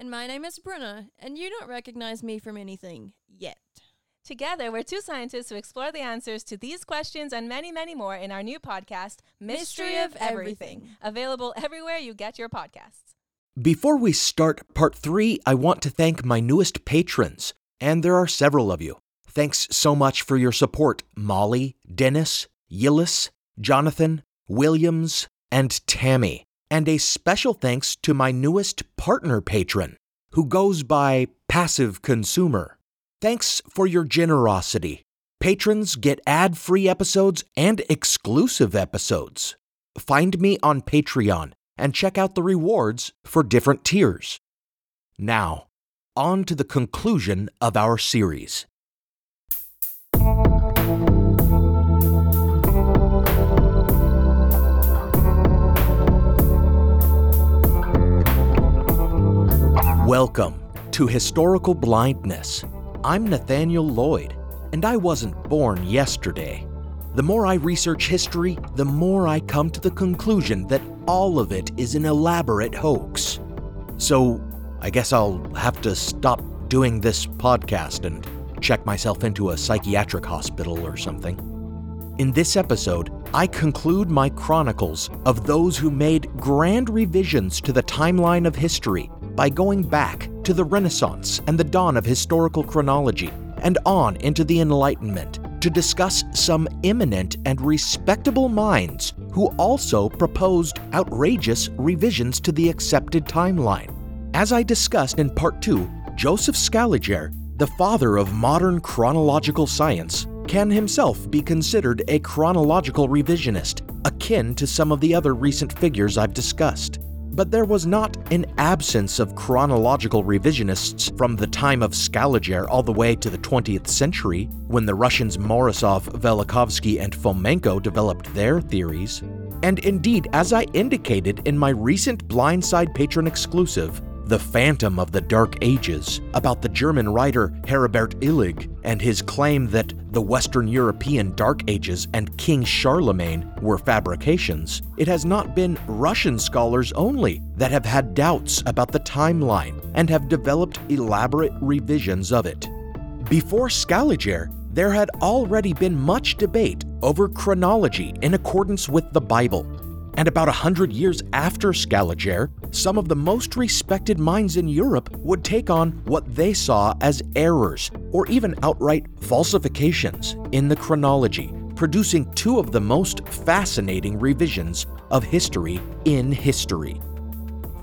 And my name is Bruna, and you don't recognize me from anything yet. Together, we're two scientists who explore the answers to these questions and many, many more in our new podcast, Mystery of Everything, available everywhere you get your podcasts. Before we start part 3, I want to thank my newest patrons, and there are several of you. Thanks so much for your support, Molly, Dennis, Yillis, Jonathan, Williams, and Tammy. And a special thanks to my newest partner patron, who goes by Passive Consumer. Thanks for your generosity. Patrons get ad-free episodes and exclusive episodes. Find me on Patreon and check out the rewards for different tiers. Now, on to the conclusion of our series. Welcome to Historical Blindness. I'm Nathaniel Lloyd, and I wasn't born yesterday. The more I research history, the more I come to the conclusion that all of it is an elaborate hoax. So, I guess I'll have to stop doing this podcast and check myself into a psychiatric hospital or something. In this episode, I conclude my chronicles of those who made grand revisions to the timeline of history by going back to the Renaissance and the dawn of historical chronology, and on into the Enlightenment, to discuss some eminent and respectable minds who also proposed outrageous revisions to the accepted timeline. As I discussed in Part 2, Joseph Scaliger, the father of modern chronological science, can himself be considered a chronological revisionist, akin to some of the other recent figures I've discussed. But there was not an absence of chronological revisionists from the time of Scaliger all the way to the 20th century, when the Russians Morozov, Velikovsky, and Fomenko developed their theories. And indeed, as I indicated in my recent Blindside patron exclusive, The Phantom of the Dark Ages, about the German writer Heribert Illig and his claim that the Western European Dark Ages and King Charlemagne were fabrications, it has not been Russian scholars only that have had doubts about the timeline and have developed elaborate revisions of it. Before Scaliger, there had already been much debate over chronology in accordance with the Bible. And about 100 years after Scaliger, some of the most respected minds in Europe would take on what they saw as errors, or even outright falsifications, in the chronology, producing two of the most fascinating revisions of history in history.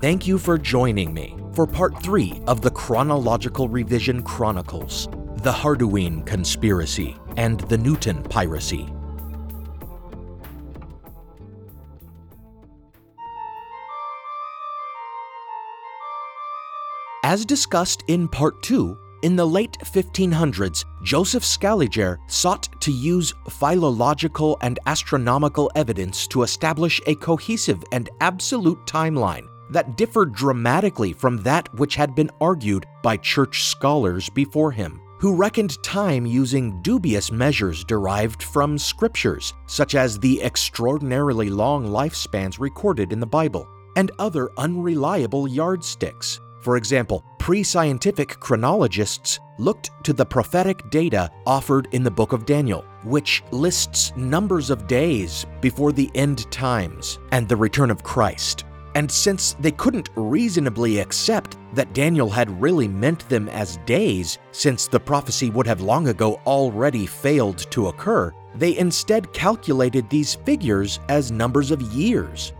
Thank you for joining me for Part 3 of the Chronological Revision Chronicles, the Hardouin Conspiracy and the Newton Piracy. As discussed in Part 2, in the late 1500s, Joseph Scaliger sought to use philological and astronomical evidence to establish a cohesive and absolute timeline that differed dramatically from that which had been argued by church scholars before him, who reckoned time using dubious measures derived from scriptures, such as the extraordinarily long lifespans recorded in the Bible, and other unreliable yardsticks. For example, pre-scientific chronologists looked to the prophetic data offered in the Book of Daniel, which lists numbers of days before the end times and the return of Christ, and since they couldn't reasonably accept that Daniel had really meant them as days, since the prophecy would have long ago already failed to occur, they instead calculated these figures as numbers of years.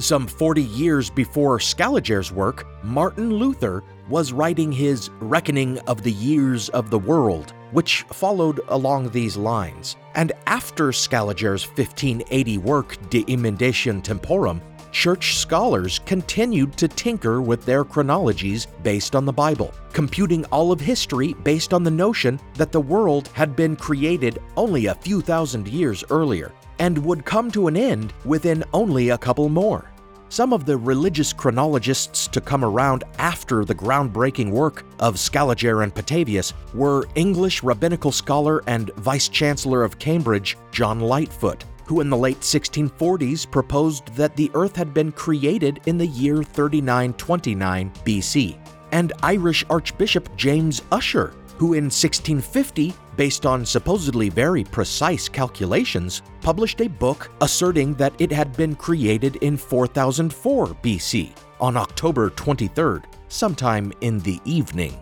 Some 40 years before Scaliger's work, Martin Luther was writing his Reckoning of the Years of the World, which followed along these lines. And after Scaliger's 1580 work De Emendatione Temporum, church scholars continued to tinker with their chronologies based on the Bible, computing all of history based on the notion that the world had been created only a few thousand years earlier, and would come to an end within only a couple more. Some of the religious chronologists to come around after the groundbreaking work of Scaliger and Petavius were English rabbinical scholar and Vice-Chancellor of Cambridge John Lightfoot, who in the late 1640s proposed that the Earth had been created in the year 3929 BC, and Irish Archbishop James Ussher, who in 1650, based on supposedly very precise calculations, published a book asserting that it had been created in 4004 BC on October 23rd, sometime in the evening.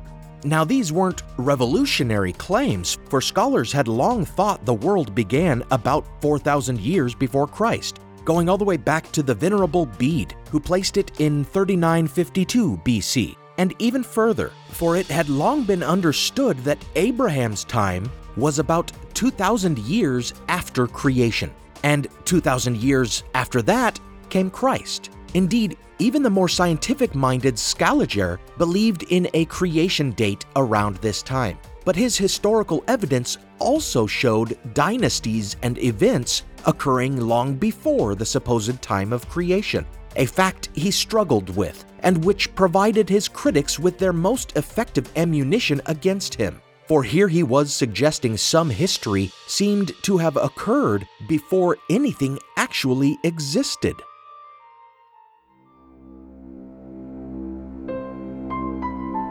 Now, these weren't revolutionary claims, for scholars had long thought the world began about 4,000 years before Christ, going all the way back to the Venerable Bede, who placed it in 3952 BC. And even further, for it had long been understood that Abraham's time was about 2,000 years after creation, and 2,000 years after that came Christ. Indeed, even the more scientific-minded Scaliger believed in a creation date around this time, but his historical evidence also showed dynasties and events occurring long before the supposed time of creation, a fact he struggled with, and which provided his critics with their most effective ammunition against him. For here he was suggesting some history seemed to have occurred before anything actually existed.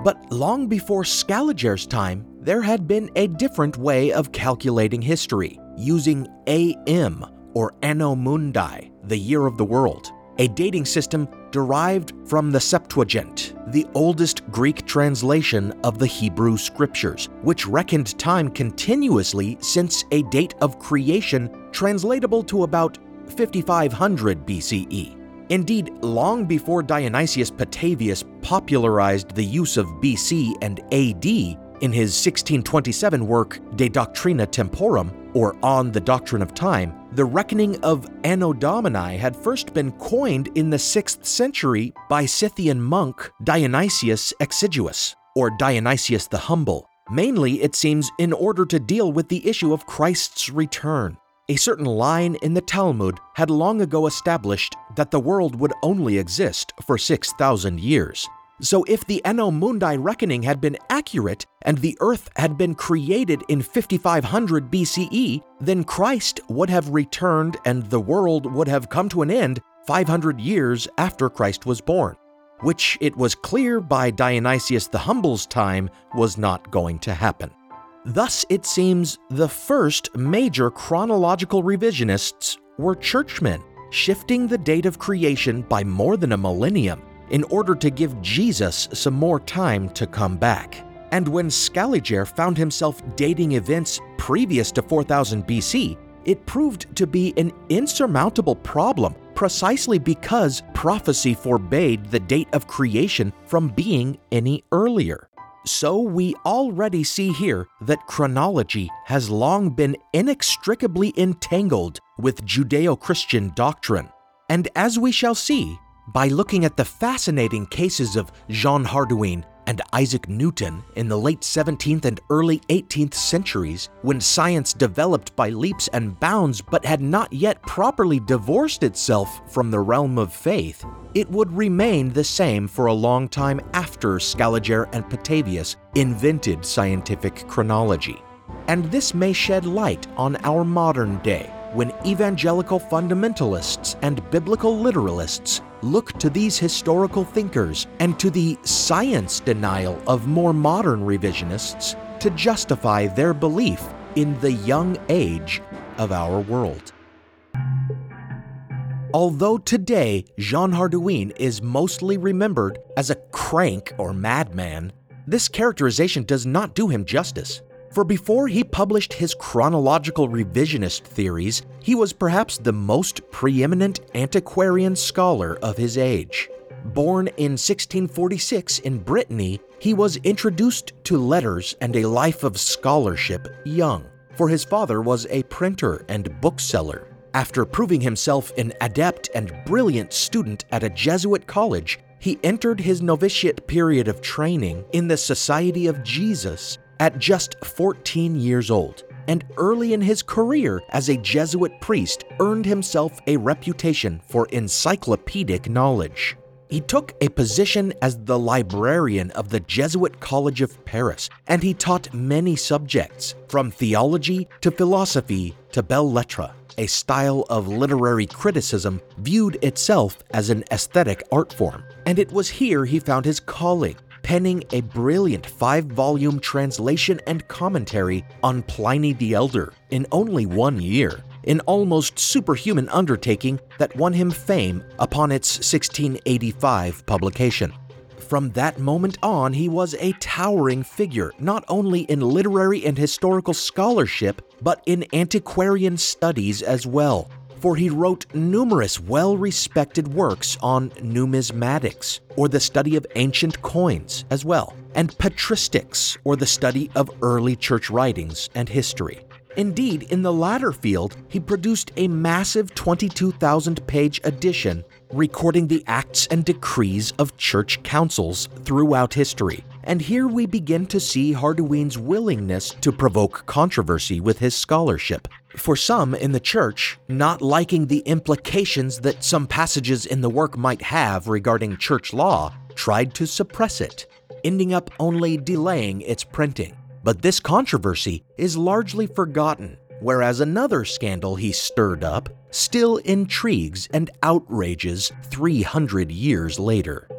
But long before Scaliger's time, there had been a different way of calculating history, using AM, or Anno Mundi, the year of the world, a dating system derived from the Septuagint, the oldest Greek translation of the Hebrew scriptures, which reckoned time continuously since a date of creation translatable to about 5500 BCE. Indeed, long before Dionysius Petavius popularized the use of BC and AD in his 1627 work De Doctrina Temporum, or On the Doctrine of Time, the reckoning of Anno Domini had first been coined in the 6th century by Scythian monk Dionysius Exiguus, or Dionysius the Humble, mainly, it seems, in order to deal with the issue of Christ's return. A certain line in the Talmud had long ago established that the world would only exist for 6,000 years. So if the Anno Mundi reckoning had been accurate and the Earth had been created in 5500 BCE, then Christ would have returned and the world would have come to an end 500 years after Christ was born, which it was clear by Dionysius the Humble's time was not going to happen. Thus, it seems, the first major chronological revisionists were churchmen, shifting the date of creation by more than a millennium in order to give Jesus some more time to come back. And when Scaliger found himself dating events previous to 4000 BC, it proved to be an insurmountable problem precisely because prophecy forbade the date of creation from being any earlier. So we already see here that chronology has long been inextricably entangled with Judeo-Christian doctrine. And as we shall see, by looking at the fascinating cases of Jean Hardouin and Isaac Newton in the late 17th and early 18th centuries, when science developed by leaps and bounds but had not yet properly divorced itself from the realm of faith, it would remain the same for a long time after Scaliger and Petavius invented scientific chronology. And this may shed light on our modern day, when evangelical fundamentalists and biblical literalists look to these historical thinkers and to the science denial of more modern revisionists to justify their belief in the young age of our world. Although today Jean Hardouin is mostly remembered as a crank or madman, this characterization does not do him justice. For before he published his chronological revisionist theories, he was perhaps the most preeminent antiquarian scholar of his age. Born in 1646 in Brittany, he was introduced to letters and a life of scholarship young, for his father was a printer and bookseller. After proving himself an adept and brilliant student at a Jesuit college, he entered his novitiate period of training in the Society of Jesus at just 14 years old, and early in his career as a Jesuit priest earned himself a reputation for encyclopedic knowledge. He took a position as the librarian of the Jesuit College of Paris, and he taught many subjects, from theology to philosophy to belles lettres, a style of literary criticism viewed itself as an aesthetic art form. And it was here he found his calling, penning a brilliant 5-volume translation and commentary on Pliny the Elder in only 1 year, an almost superhuman undertaking that won him fame upon its 1685 publication. From that moment on, he was a towering figure, not only in literary and historical scholarship, but in antiquarian studies as well, for he wrote numerous well-respected works on numismatics, or the study of ancient coins as well, and patristics, or the study of early church writings and history. Indeed, in the latter field, he produced a massive 22,000-page edition recording the acts and decrees of church councils throughout history. And here we begin to see Hardouin's willingness to provoke controversy with his scholarship. For some in the church, not liking the implications that some passages in the work might have regarding church law, tried to suppress it, ending up only delaying its printing. But this controversy is largely forgotten, whereas another scandal he stirred up still intrigues and outrages 300 years later.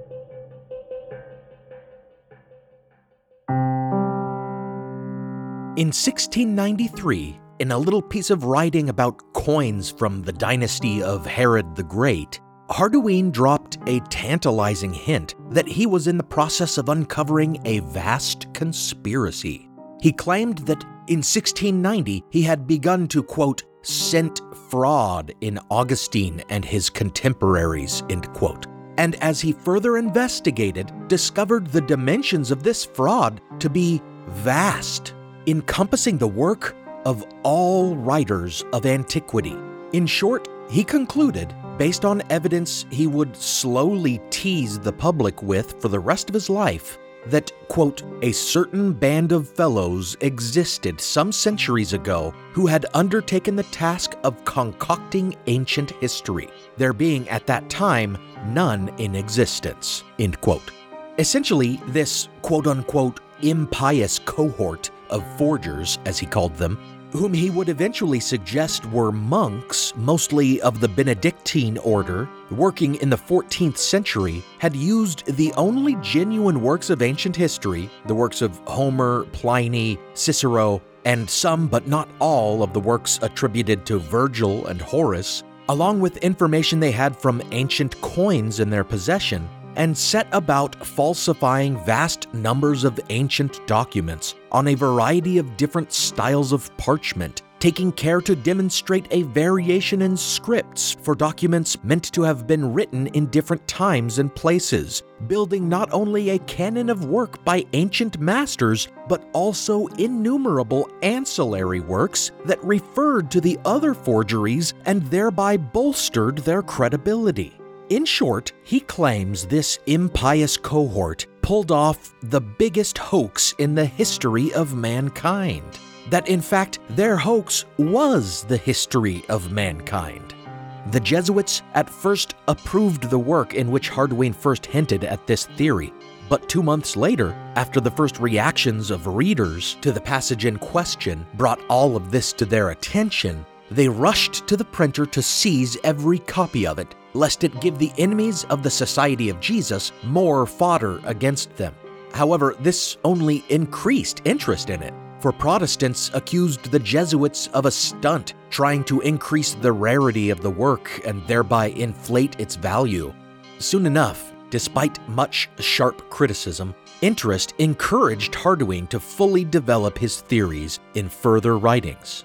In 1693, in a little piece of writing about coins from the dynasty of Herod the Great, Hardouin dropped a tantalizing hint that he was in the process of uncovering a vast conspiracy. He claimed that in 1690 he had begun to, quote, scent fraud in Augustine and his contemporaries, end quote. And as he further investigated, discovered the dimensions of this fraud to be vast, encompassing the work of all writers of antiquity. In short, he concluded, based on evidence he would slowly tease the public with for the rest of his life, that, quote, a certain band of fellows existed some centuries ago who had undertaken the task of concocting ancient history, there being at that time none in existence, end quote. Essentially, this quote-unquote impious cohort of forgers, as he called them, whom he would eventually suggest were monks, mostly of the Benedictine order, working in the 14th century, had used the only genuine works of ancient history, the works of Homer, Pliny, Cicero, and some but not all of the works attributed to Virgil and Horace, along with information they had from ancient coins in their possession, and set about falsifying vast numbers of ancient documents on a variety of different styles of parchment, taking care to demonstrate a variation in scripts for documents meant to have been written in different times and places, building not only a canon of work by ancient masters, but also innumerable ancillary works that referred to the other forgeries and thereby bolstered their credibility. In short, he claims this impious cohort pulled off the biggest hoax in the history of mankind. That in fact, their hoax was the history of mankind. The Jesuits at first approved the work in which Hardouin first hinted at this theory, but 2 months later, after the first reactions of readers to the passage in question brought all of this to their attention, they rushed to the printer to seize every copy of it, lest it give the enemies of the Society of Jesus more fodder against them. However, this only increased interest in it, for Protestants accused the Jesuits of a stunt, trying to increase the rarity of the work and thereby inflate its value. Soon enough, despite much sharp criticism, interest encouraged Hardouin to fully develop his theories in further writings.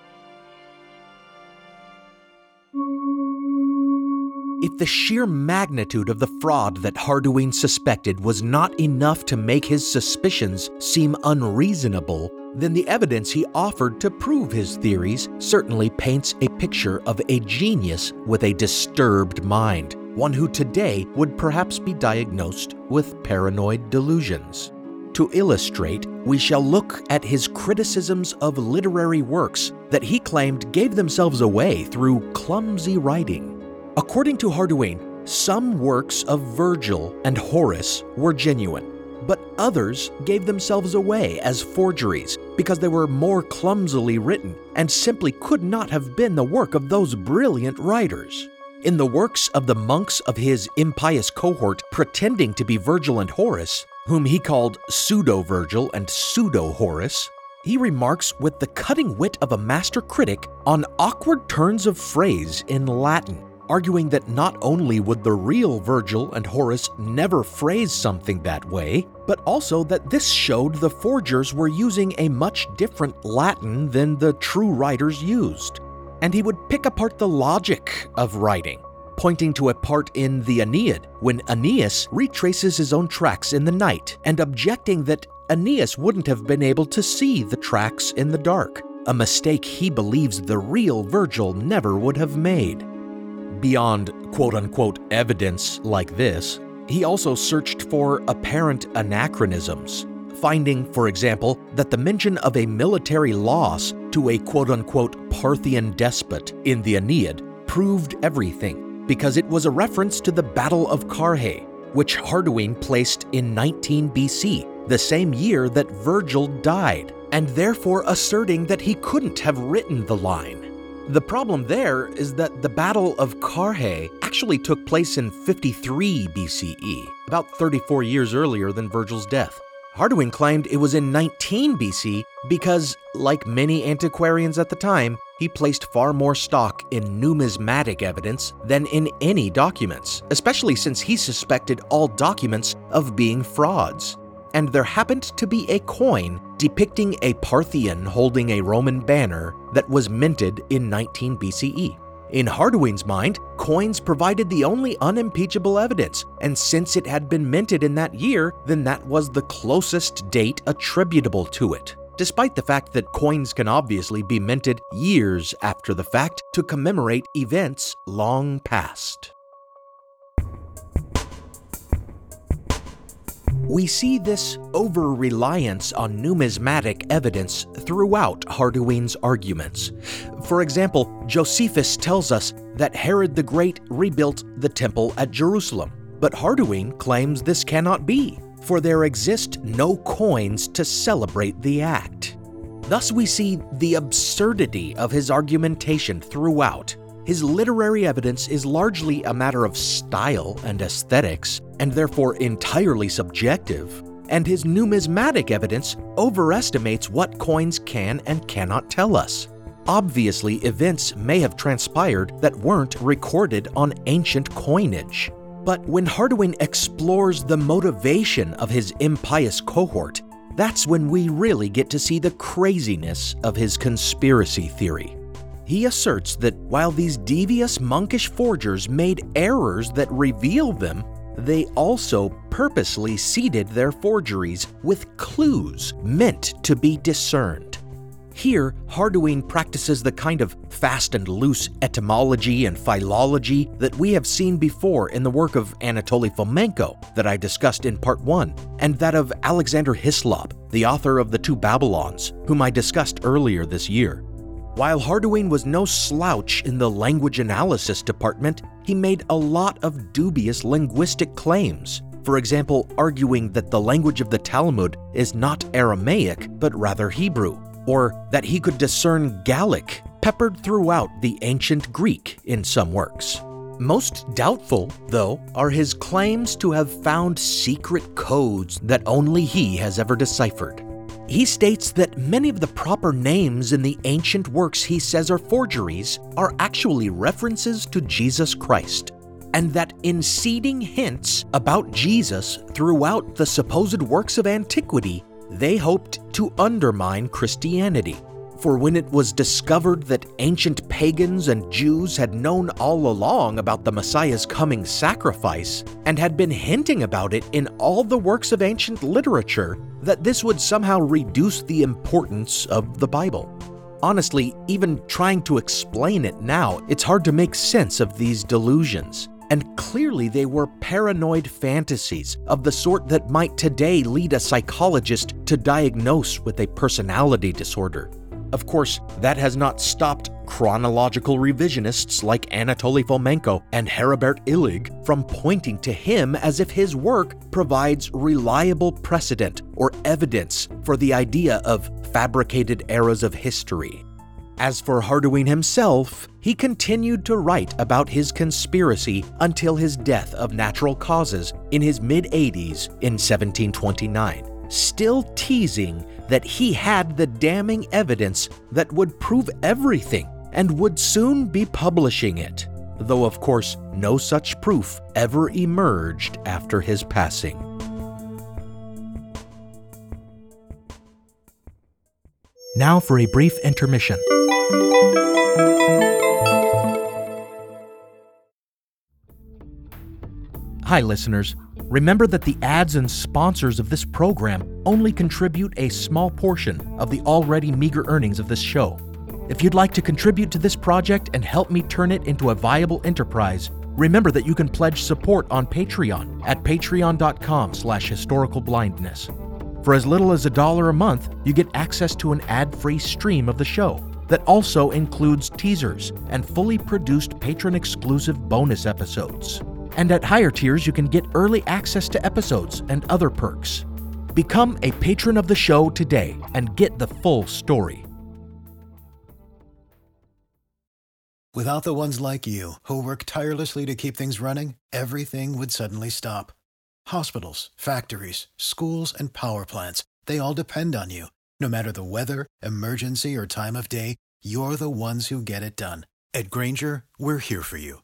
If the sheer magnitude of the fraud that Hardouin suspected was not enough to make his suspicions seem unreasonable, then the evidence he offered to prove his theories certainly paints a picture of a genius with a disturbed mind, one who today would perhaps be diagnosed with paranoid delusions. To illustrate, we shall look at his criticisms of literary works that he claimed gave themselves away through clumsy writing. According to Hardouin, some works of Virgil and Horace were genuine, but others gave themselves away as forgeries because they were more clumsily written and simply could not have been the work of those brilliant writers. In the works of the monks of his impious cohort pretending to be Virgil and Horace, whom he called pseudo-Virgil and pseudo-Horace, he remarks with the cutting wit of a master critic on awkward turns of phrase in Latin, arguing that not only would the real Virgil and Horace never phrase something that way, but also that this showed the forgers were using a much different Latin than the true writers used. And he would pick apart the logic of writing, pointing to a part in the Aeneid when Aeneas retraces his own tracks in the night and objecting that Aeneas wouldn't have been able to see the tracks in the dark, a mistake he believes the real Virgil never would have made. Beyond quote-unquote evidence like this, he also searched for apparent anachronisms, finding, for example, that the mention of a military loss to a quote-unquote Parthian despot in the Aeneid proved everything because it was a reference to the Battle of Carrhae, which Hardouin placed in 19 BC, the same year that Virgil died, and therefore asserting that he couldn't have written the line. The problem there is that the Battle of Carrhae actually took place in 53 BCE, about 34 years earlier than Virgil's death. Hardouin claimed it was in 19 BC because, like many antiquarians at the time, he placed far more stock in numismatic evidence than in any documents, especially since he suspected all documents of being frauds. And there happened to be a coin depicting a Parthian holding a Roman banner that was minted in 19 BCE. In Hardouin's mind, coins provided the only unimpeachable evidence, and since it had been minted in that year, then that was the closest date attributable to it, despite the fact that coins can obviously be minted years after the fact to commemorate events long past. We see this over-reliance on numismatic evidence throughout Hardouin's arguments. For example, Josephus tells us that Herod the Great rebuilt the temple at Jerusalem, but Hardouin claims this cannot be, for there exist no coins to celebrate the act. Thus we see the absurdity of his argumentation throughout. His literary evidence is largely a matter of style and aesthetics, and therefore entirely subjective, and his numismatic evidence overestimates what coins can and cannot tell us. Obviously, events may have transpired that weren't recorded on ancient coinage. But when Hardouin explores the motivation of his impious cohort, that's when we really get to see the craziness of his conspiracy theory. He asserts that while these devious monkish forgers made errors that reveal them, they also purposely seeded their forgeries with clues meant to be discerned. Here, Hardouin practices the kind of fast and loose etymology and philology that we have seen before in the work of Anatoly Fomenko that I discussed in Part 1, and that of Alexander Hislop, the author of The Two Babylons, whom I discussed earlier this year. While Hardouin was no slouch in the language analysis department, he made a lot of dubious linguistic claims, for example, arguing that the language of the Talmud is not Aramaic, but rather Hebrew, or that he could discern Gallic peppered throughout the ancient Greek in some works. Most doubtful, though, are his claims to have found secret codes that only he has ever deciphered. He states that many of the proper names in the ancient works he says are forgeries are actually references to Jesus Christ, and that inseeding hints about Jesus throughout the supposed works of antiquity, they hoped to undermine Christianity. For when it was discovered that ancient pagans and Jews had known all along about the Messiah's coming sacrifice, and had been hinting about it in all the works of ancient literature, that this would somehow reduce the importance of the Bible. Honestly, even trying to explain it now, it's hard to make sense of these delusions. And clearly they were paranoid fantasies of the sort that might today lead a psychologist to diagnose with a personality disorder. Of course, that has not stopped chronological revisionists like Anatoly Fomenko and Heribert Illig from pointing to him as if his work provides reliable precedent or evidence for the idea of fabricated eras of history. As for Hardouin himself, he continued to write about his conspiracy until his death of natural causes in his mid-80s in 1729. Still teasing that he had the damning evidence that would prove everything and would soon be publishing it, though of course no such proof ever emerged after his passing. Now for a brief intermission. Hi listeners. Remember that the ads and sponsors of this program only contribute a small portion of the already meager earnings of this show. If you'd like to contribute to this project and help me turn it into a viable enterprise, remember that you can pledge support on Patreon at patreon.com/historicalblindness. For as little as $1 a month, you get access to an ad-free stream of the show that also includes teasers and fully produced patron-exclusive bonus episodes. And at higher tiers, you can get early access to episodes and other perks. Become a patron of the show today and get the full story. Without the ones like you, who work tirelessly to keep things running, everything would suddenly stop. Hospitals, factories, schools, and power plants, they all depend on you. No matter the weather, emergency, or time of day, you're the ones who get it done. At Grainger, we're here for you.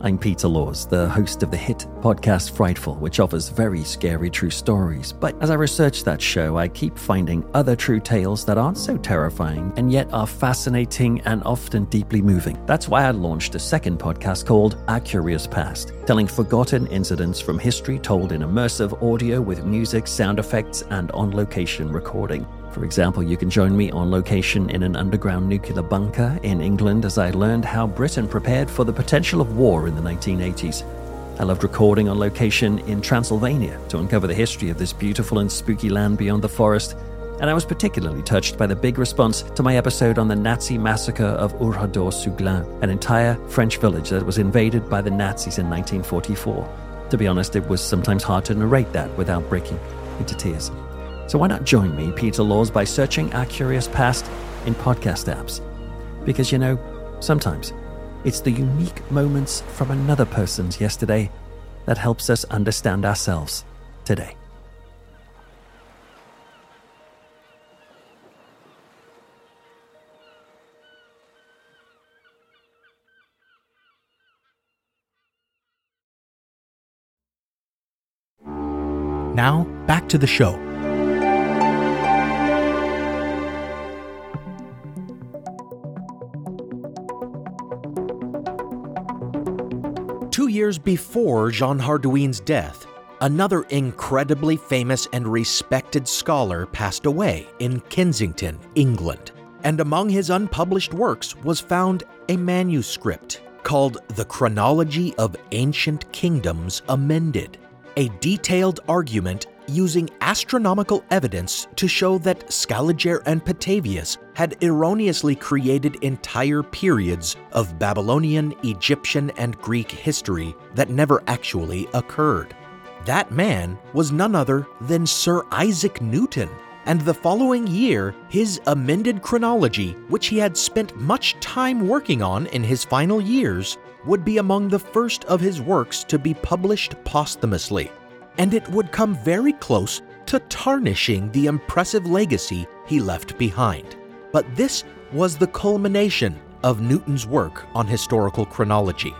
I'm Peter Laws, the host of the hit podcast Frightful, which offers very scary true stories. But as I research that show, I keep finding other true tales that aren't so terrifying and yet are fascinating and often deeply moving. That's why I launched a second podcast called Our Curious Past, telling forgotten incidents from history told in immersive audio with music, sound effects, and on-location recording. For example, you can join me on location in an underground nuclear bunker in England as I learned how Britain prepared for the potential of war in the 1980s. I loved recording on location in Transylvania to uncover the history of this beautiful and spooky land beyond the forest, and I was particularly touched by the big response to my episode on the Nazi massacre of Oradour-sur-Glane, an entire French village that was invaded by the Nazis in 1944. To be honest, it was sometimes hard to narrate that without breaking into tears. So why not join me, Peter Laws, by searching Our Curious Past in podcast apps? Because, you know, sometimes it's the unique moments from another person's yesterday that helps us understand ourselves today. Now, back to the show. Years before Jean Hardouin's death, another incredibly famous and respected scholar passed away in Kensington, England, and among his unpublished works was found a manuscript called The Chronology of Ancient Kingdoms Amended, a detailed argument using astronomical evidence to show that Scaliger and Petavius had erroneously created entire periods of Babylonian, Egyptian, and Greek history that never actually occurred. That man was none other than Sir Isaac Newton, and the following year, his amended chronology, which he had spent much time working on in his final years, would be among the first of his works to be published posthumously, and it would come very close to tarnishing the impressive legacy he left behind. But this was the culmination of Newton's work on historical chronology,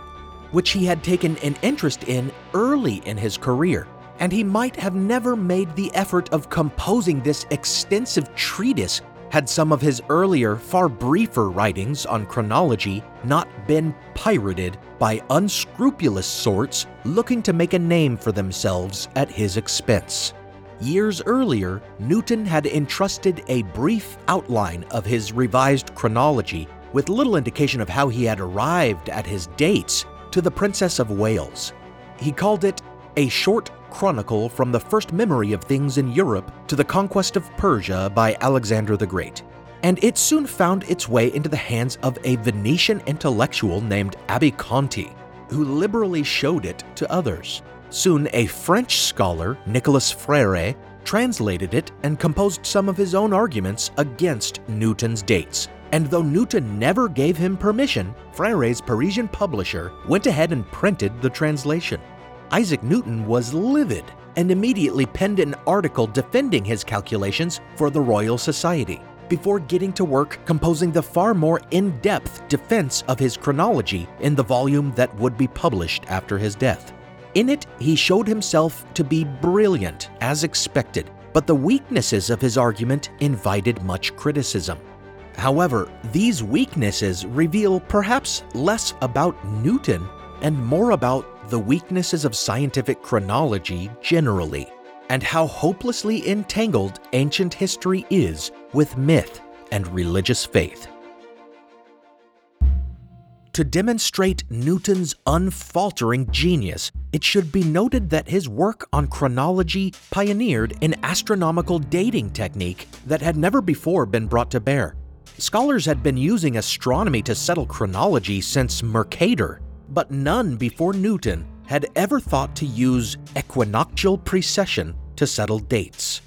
which he had taken an interest in early in his career, and he might have never made the effort of composing this extensive treatise had some of his earlier, far briefer writings on chronology not been pirated by unscrupulous sorts looking to make a name for themselves at his expense. Years earlier, Newton had entrusted a brief outline of his revised chronology, with little indication of how he had arrived at his dates, to the Princess of Wales. He called it a short chronicle from the first memory of things in Europe to the conquest of Persia by Alexander the Great, and it soon found its way into the hands of a Venetian intellectual named Abbé Conti, who liberally showed it to others. Soon a French scholar, Nicolas Frere, translated it and composed some of his own arguments against Newton's dates. And though Newton never gave him permission, Freire's Parisian publisher went ahead and printed the translation. Isaac Newton was livid and immediately penned an article defending his calculations for the Royal Society, before getting to work composing the far more in-depth defense of his chronology in the volume that would be published after his death. In it, he showed himself to be brilliant, as expected, but the weaknesses of his argument invited much criticism. However, these weaknesses reveal perhaps less about Newton and more about the weaknesses of scientific chronology generally, and how hopelessly entangled ancient history is with myth and religious faith. To demonstrate Newton's unfaltering genius, it should be noted that his work on chronology pioneered an astronomical dating technique that had never before been brought to bear. Scholars had been using astronomy to settle chronology since Mercator, but none before Newton had ever thought to use equinoctial precession to settle dates.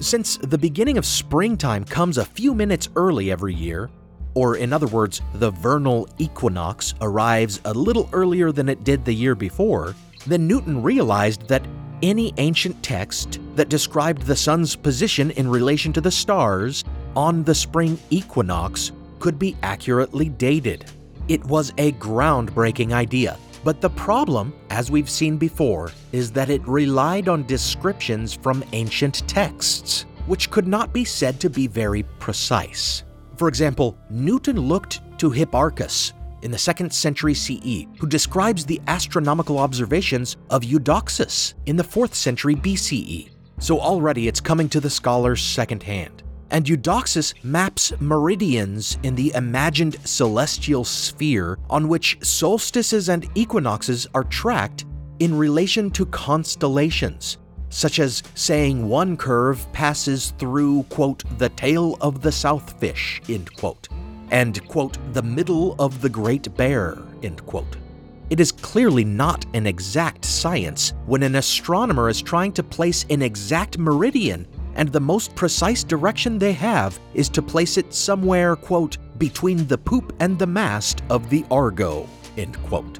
Since the beginning of springtime comes a few minutes early every year, or in other words, the vernal equinox arrives a little earlier than it did the year before, then Newton realized that any ancient text that described the sun's position in relation to the stars on the spring equinox could be accurately dated. It was a groundbreaking idea, but the problem, as we've seen before, is that it relied on descriptions from ancient texts, which could not be said to be very precise. For example, Newton looked to Hipparchus in the 2nd century CE, who describes the astronomical observations of Eudoxus in the 4th century BCE. So already it's coming to the scholars secondhand. And Eudoxus maps meridians in the imagined celestial sphere on which solstices and equinoxes are tracked in relation to constellations, such as saying one curve passes through, quote, the tail of the southfish, end quote, and, quote, the middle of the Great Bear, end quote. It is clearly not an exact science when an astronomer is trying to place an exact meridian, and the most precise direction they have is to place it somewhere, quote, between the poop and the mast of the Argo, end quote.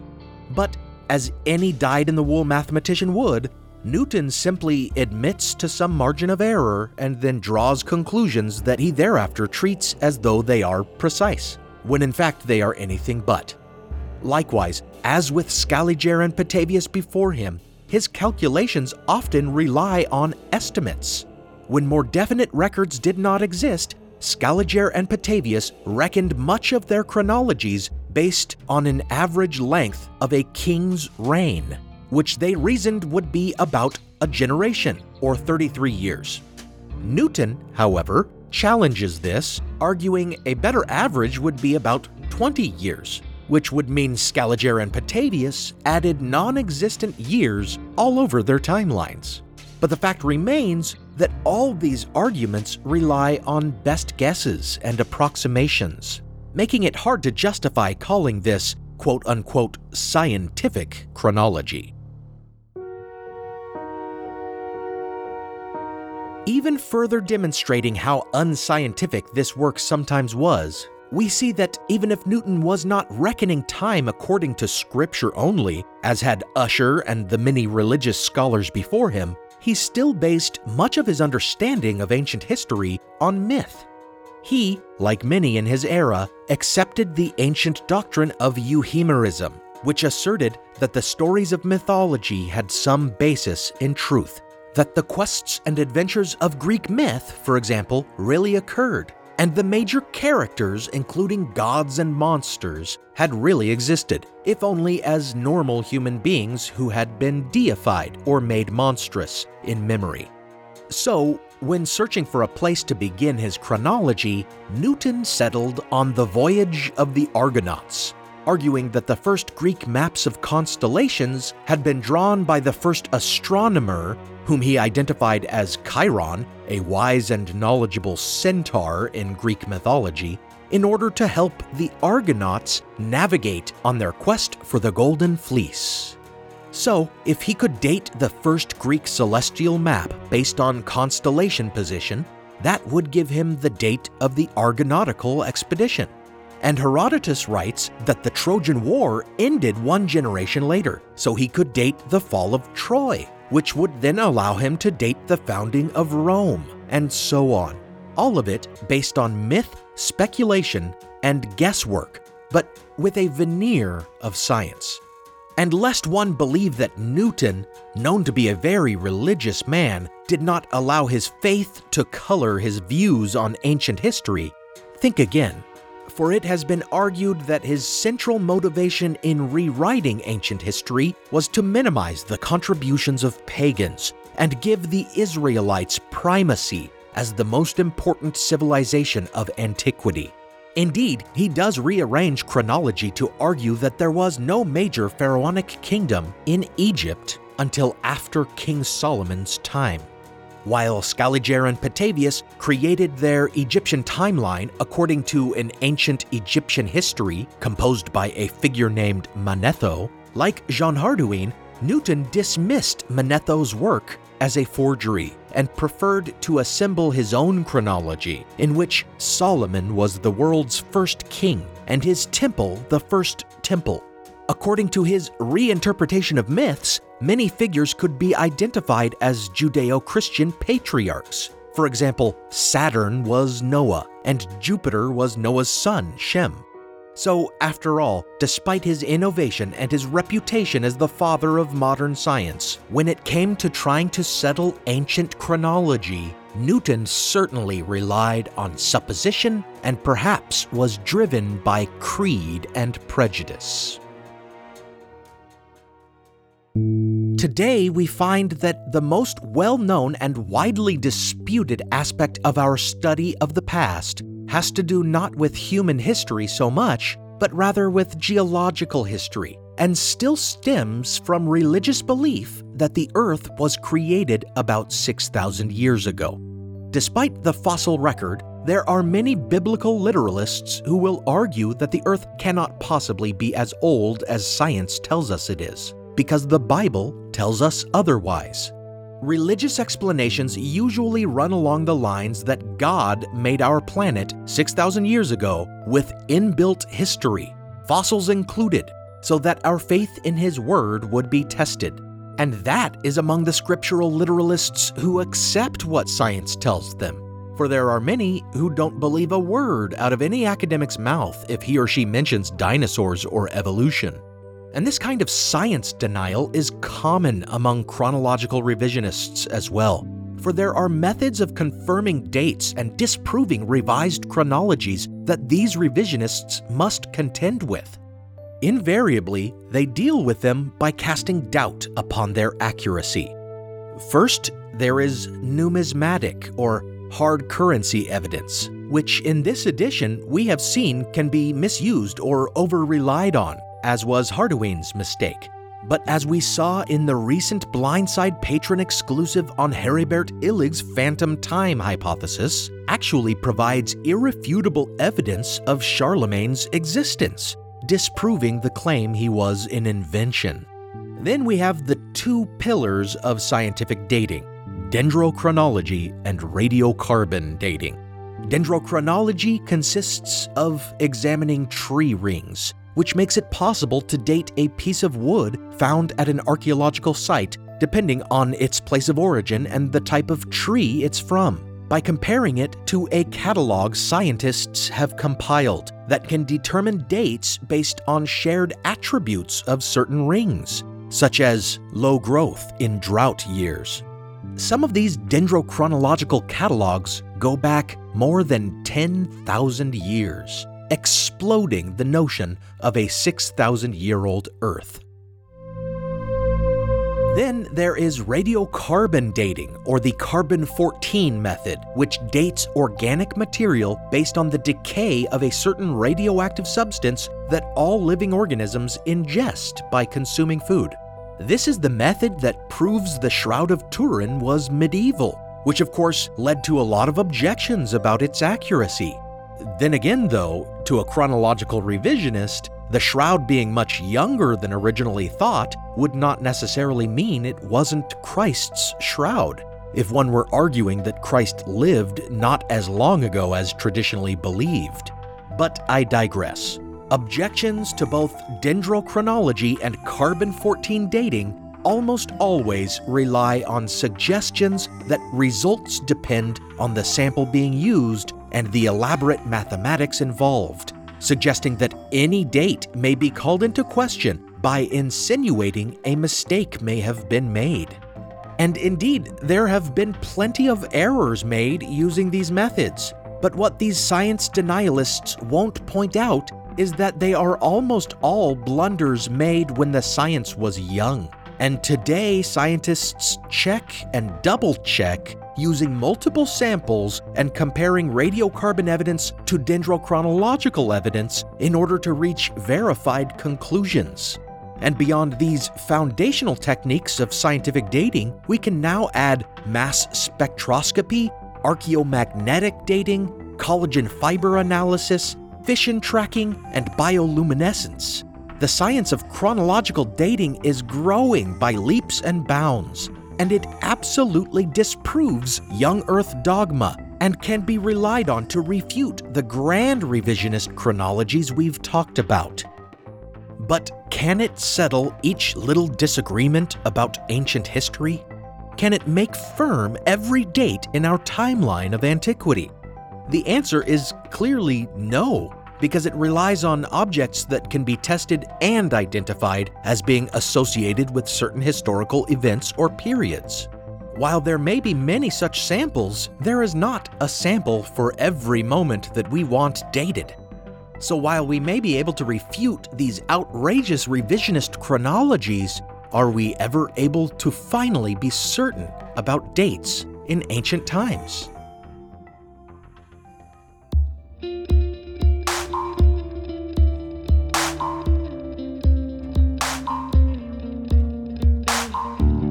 But as any dyed-in-the-wool mathematician would, Newton simply admits to some margin of error and then draws conclusions that he thereafter treats as though they are precise, when in fact they are anything but. Likewise, as with Scaliger and Petavius before him, his calculations often rely on estimates. When more definite records did not exist, Scaliger and Petavius reckoned much of their chronologies based on an average length of a king's reign, which they reasoned would be about a generation, or 33 years. Newton, however, challenges this, arguing a better average would be about 20 years, which would mean Scaliger and Petavius added non-existent years all over their timelines. But the fact remains that all these arguments rely on best guesses and approximations, making it hard to justify calling this quote-unquote scientific chronology. Even further demonstrating how unscientific this work sometimes was, we see that even if Newton was not reckoning time according to scripture only, as had Usher and the many religious scholars before him, he still based much of his understanding of ancient history on myth. He, like many in his era, accepted the ancient doctrine of euhemerism, which asserted that the stories of mythology had some basis in truth, that the quests and adventures of Greek myth, for example, really occurred, and the major characters, including gods and monsters, had really existed, if only as normal human beings who had been deified or made monstrous in memory. So, when searching for a place to begin his chronology, Newton settled on the voyage of the Argonauts, arguing that the first Greek maps of constellations had been drawn by the first astronomer, whom he identified as Chiron, a wise and knowledgeable centaur in Greek mythology, in order to help the Argonauts navigate on their quest for the Golden Fleece. So, if he could date the first Greek celestial map based on constellation position, that would give him the date of the Argonautical expedition. And Herodotus writes that the Trojan War ended one generation later, so he could date the fall of Troy, which would then allow him to date the founding of Rome, and so on. All of it based on myth, speculation, and guesswork, but with a veneer of science. And lest one believe that Newton, known to be a very religious man, did not allow his faith to color his views on ancient history, think again. For it has been argued that his central motivation in rewriting ancient history was to minimize the contributions of pagans and give the Israelites primacy as the most important civilization of antiquity. Indeed, he does rearrange chronology to argue that there was no major pharaonic kingdom in Egypt until after King Solomon's time, while Scaliger and Petavius created their Egyptian timeline according to an ancient Egyptian history composed by a figure named Manetho. Like Jean Hardouin, Newton dismissed Manetho's work as a forgery and preferred to assemble his own chronology, in which Solomon was the world's first king and his temple the first temple. According to his reinterpretation of myths, many figures could be identified as Judeo-Christian patriarchs. For example, Saturn was Noah, and Jupiter was Noah's son, Shem. So, after all, despite his innovation and his reputation as the father of modern science, when it came to trying to settle ancient chronology, Newton certainly relied on supposition and perhaps was driven by creed and prejudice. Today, we find that the most well-known and widely disputed aspect of our study of the past has to do not with human history so much, but rather with geological history, and still stems from religious belief that the Earth was created about 6,000 years ago. Despite the fossil record, there are many biblical literalists who will argue that the Earth cannot possibly be as old as science tells us it is, because the Bible tells us otherwise. Religious explanations usually run along the lines that God made our planet 6,000 years ago with inbuilt history, fossils included, so that our faith in His Word would be tested. And that is among the scriptural literalists who accept what science tells them, for there are many who don't believe a word out of any academic's mouth if he or she mentions dinosaurs or evolution. And this kind of science denial is common among chronological revisionists as well, for there are methods of confirming dates and disproving revised chronologies that these revisionists must contend with. Invariably, they deal with them by casting doubt upon their accuracy. First, there is numismatic or hard currency evidence, which in this edition we have seen can be misused or over-relied on, as was Hardouin's mistake. But as we saw in the recent Blindside Patreon exclusive on Heribert Illig's phantom time hypothesis, actually provides irrefutable evidence of Charlemagne's existence, disproving the claim he was an invention. Then we have the two pillars of scientific dating: dendrochronology and radiocarbon dating. Dendrochronology consists of examining tree rings, which makes it possible to date a piece of wood found at an archaeological site depending on its place of origin and the type of tree it's from, by comparing it to a catalog scientists have compiled that can determine dates based on shared attributes of certain rings, such as low growth in drought years. Some of these dendrochronological catalogs go back more than 10,000 years, exploding the notion of a 6,000-year-old Earth. Then there is radiocarbon dating, or the carbon-14 method, which dates organic material based on the decay of a certain radioactive substance that all living organisms ingest by consuming food. This is the method that proves the Shroud of Turin was medieval, which of course led to a lot of objections about its accuracy. Then again though, to a chronological revisionist, the shroud being much younger than originally thought would not necessarily mean it wasn't Christ's shroud, if one were arguing that Christ lived not as long ago as traditionally believed. But I digress. Objections to both dendrochronology and carbon-14 dating almost always rely on suggestions that results depend on the sample being used and the elaborate mathematics involved, suggesting that any date may be called into question by insinuating a mistake may have been made. And indeed, there have been plenty of errors made using these methods, but what these science denialists won't point out is that they are almost all blunders made when the science was young. And today, scientists check and double-check using multiple samples and comparing radiocarbon evidence to dendrochronological evidence in order to reach verified conclusions. And beyond these foundational techniques of scientific dating, we can now add mass spectroscopy, archaeomagnetic dating, collagen fiber analysis, fission tracking, and bioluminescence. The science of chronological dating is growing by leaps and bounds, and it absolutely disproves young Earth dogma and can be relied on to refute the grand revisionist chronologies we've talked about. But can it settle each little disagreement about ancient history? Can it make firm every date in our timeline of antiquity? The answer is clearly no, because it relies on objects that can be tested and identified as being associated with certain historical events or periods. While there may be many such samples, there is not a sample for every moment that we want dated. So while we may be able to refute these outrageous revisionist chronologies, are we ever able to finally be certain about dates in ancient times?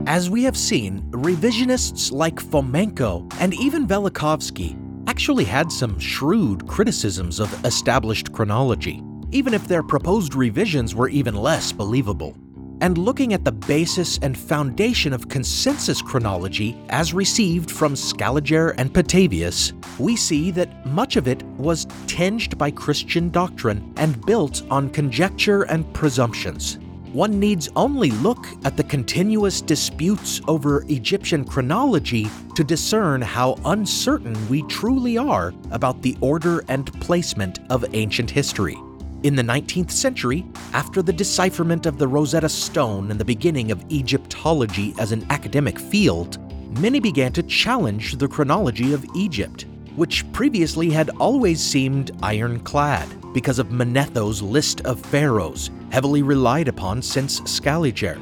As we have seen, revisionists like Fomenko and even Velikovsky actually had some shrewd criticisms of established chronology, even if their proposed revisions were even less believable. And looking at the basis and foundation of consensus chronology as received from Scaliger and Petavius, we see that much of it was tinged by Christian doctrine and built on conjecture and presumptions. One needs only look at the continuous disputes over Egyptian chronology to discern how uncertain we truly are about the order and placement of ancient history. In the 19th century, after the decipherment of the Rosetta Stone and the beginning of Egyptology as an academic field, many began to challenge the chronology of Egypt, which previously had always seemed ironclad because of Manetho's list of pharaohs, heavily relied upon since Scaliger.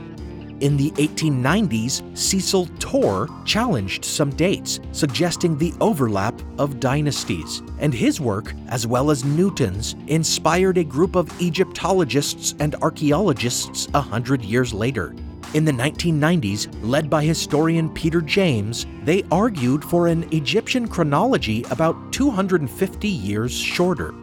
In the 1890s, Cecil Tor challenged some dates, suggesting the overlap of dynasties, and his work, as well as Newton's, inspired a group of Egyptologists and archaeologists 100 years later. In the 1990s, led by historian Peter James, they argued for an Egyptian chronology about 250 years shorter.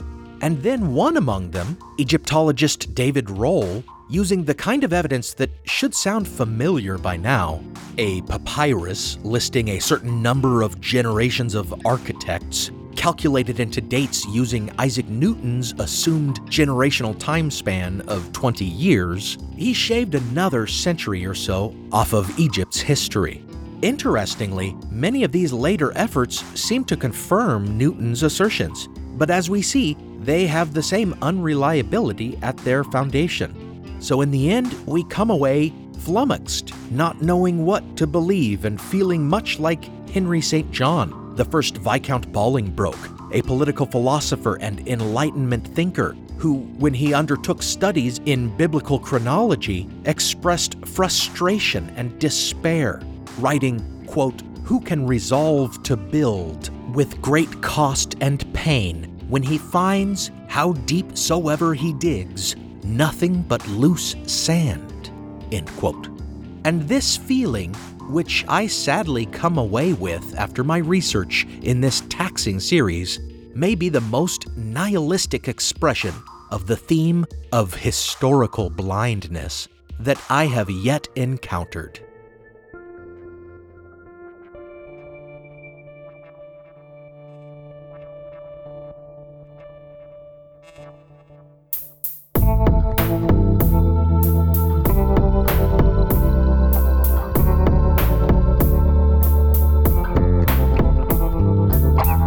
And then one among them, Egyptologist David Rohl, using the kind of evidence that should sound familiar by now. A papyrus listing a certain number of generations of architects, calculated into dates using Isaac Newton's assumed generational time span of 20 years, he shaved another century or so off of Egypt's history. Interestingly, many of these later efforts seem to confirm Newton's assertions, but as we see, they have the same unreliability at their foundation. So in the end, we come away flummoxed, not knowing what to believe and feeling much like Henry St. John, the first Viscount Bolingbroke, a political philosopher and Enlightenment thinker who, when he undertook studies in biblical chronology, expressed frustration and despair, writing, quote, "Who can resolve to build with great cost and pain when he finds, how deep soever he digs, nothing but loose sand," end quote. And this feeling, which I sadly come away with after my research in this taxing series, may be the most nihilistic expression of the theme of historical blindness that I have yet encountered.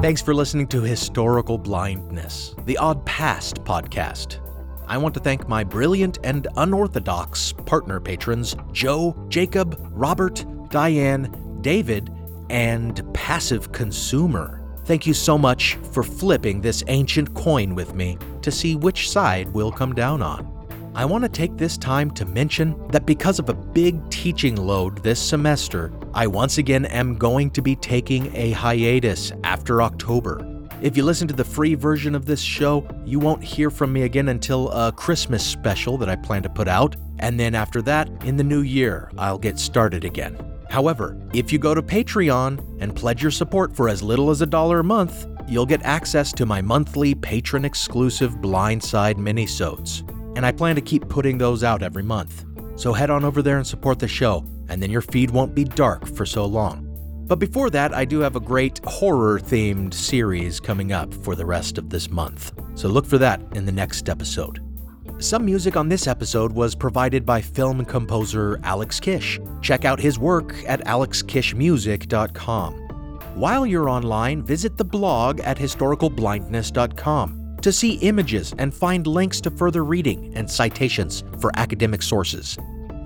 Thanks for listening to Historical Blindness, the Odd Past podcast. I want to thank my brilliant and unorthodox partner patrons, Joe, Jacob, Robert, Diane, David, and Passive Consumer. Thank you so much for flipping this ancient coin with me to see which side we'll come down on. I want to take this time to mention that because of a big teaching load this semester, I once again am going to be taking a hiatus after October. If you listen to the free version of this show, you won't hear from me again until a Christmas special that I plan to put out, and then after that, in the new year, I'll get started again. However, if you go to Patreon and pledge your support for as little as $1 a month, you'll get access to my monthly patron-exclusive Blindside minisodes. And I plan to keep putting those out every month. So head on over there and support the show, and then your feed won't be dark for so long. But before that, I do have a great horror-themed series coming up for the rest of this month. So look for that in the next episode. Some music on this episode was provided by film composer Alex Kish. Check out his work at alexkishmusic.com. While you're online, visit the blog at historicalblindness.com. to see images and find links to further reading and citations for academic sources.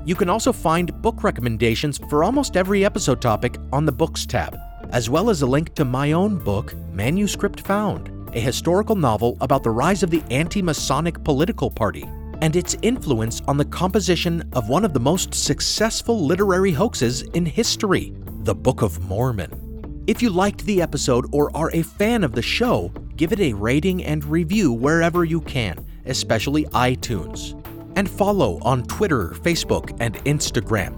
You can also find book recommendations for almost every episode topic on the Books tab, as well as a link to my own book, Manuscript Found, a historical novel about the rise of the anti-Masonic political party and its influence on the composition of one of the most successful literary hoaxes in history, the Book of Mormon. If you liked the episode or are a fan of the show, give it a rating and review wherever you can, especially iTunes. And follow on Twitter, Facebook, and Instagram.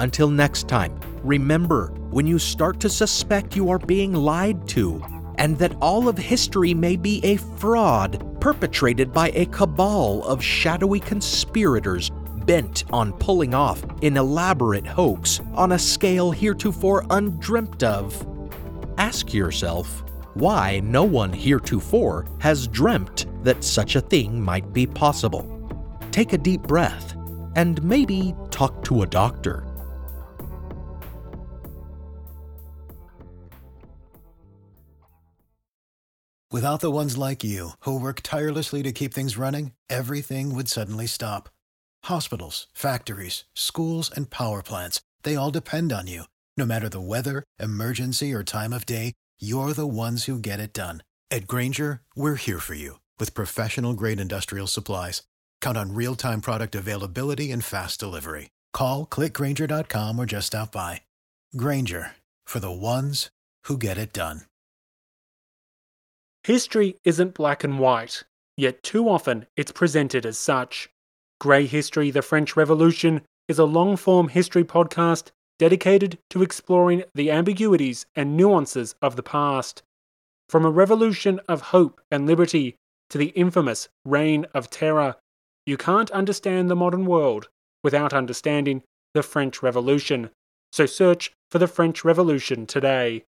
Until next time, remember, when you start to suspect you are being lied to, and that all of history may be a fraud perpetrated by a cabal of shadowy conspirators bent on pulling off an elaborate hoax on a scale heretofore undreamt of, ask yourself, why no one heretofore has dreamt that such a thing might be possible. Take a deep breath, and maybe talk to a doctor. Without the ones like you, who work tirelessly to keep things running, everything would suddenly stop. Hospitals, factories, schools, and power plants, they all depend on you. No matter the weather, emergency, or time of day, you're the ones who get it done. At Grainger, we're here for you with professional-grade industrial supplies. Count on real-time product availability and fast delivery. Call, clickgrainger.com or just stop by. Grainger, for the ones who get it done. History isn't black and white, yet too often it's presented as such. Grey History, The French Revolution is a long-form history podcast dedicated to exploring the ambiguities and nuances of the past. From a revolution of hope and liberty to the infamous Reign of Terror, You can't understand the modern world without understanding the French Revolution, so search for the French Revolution today.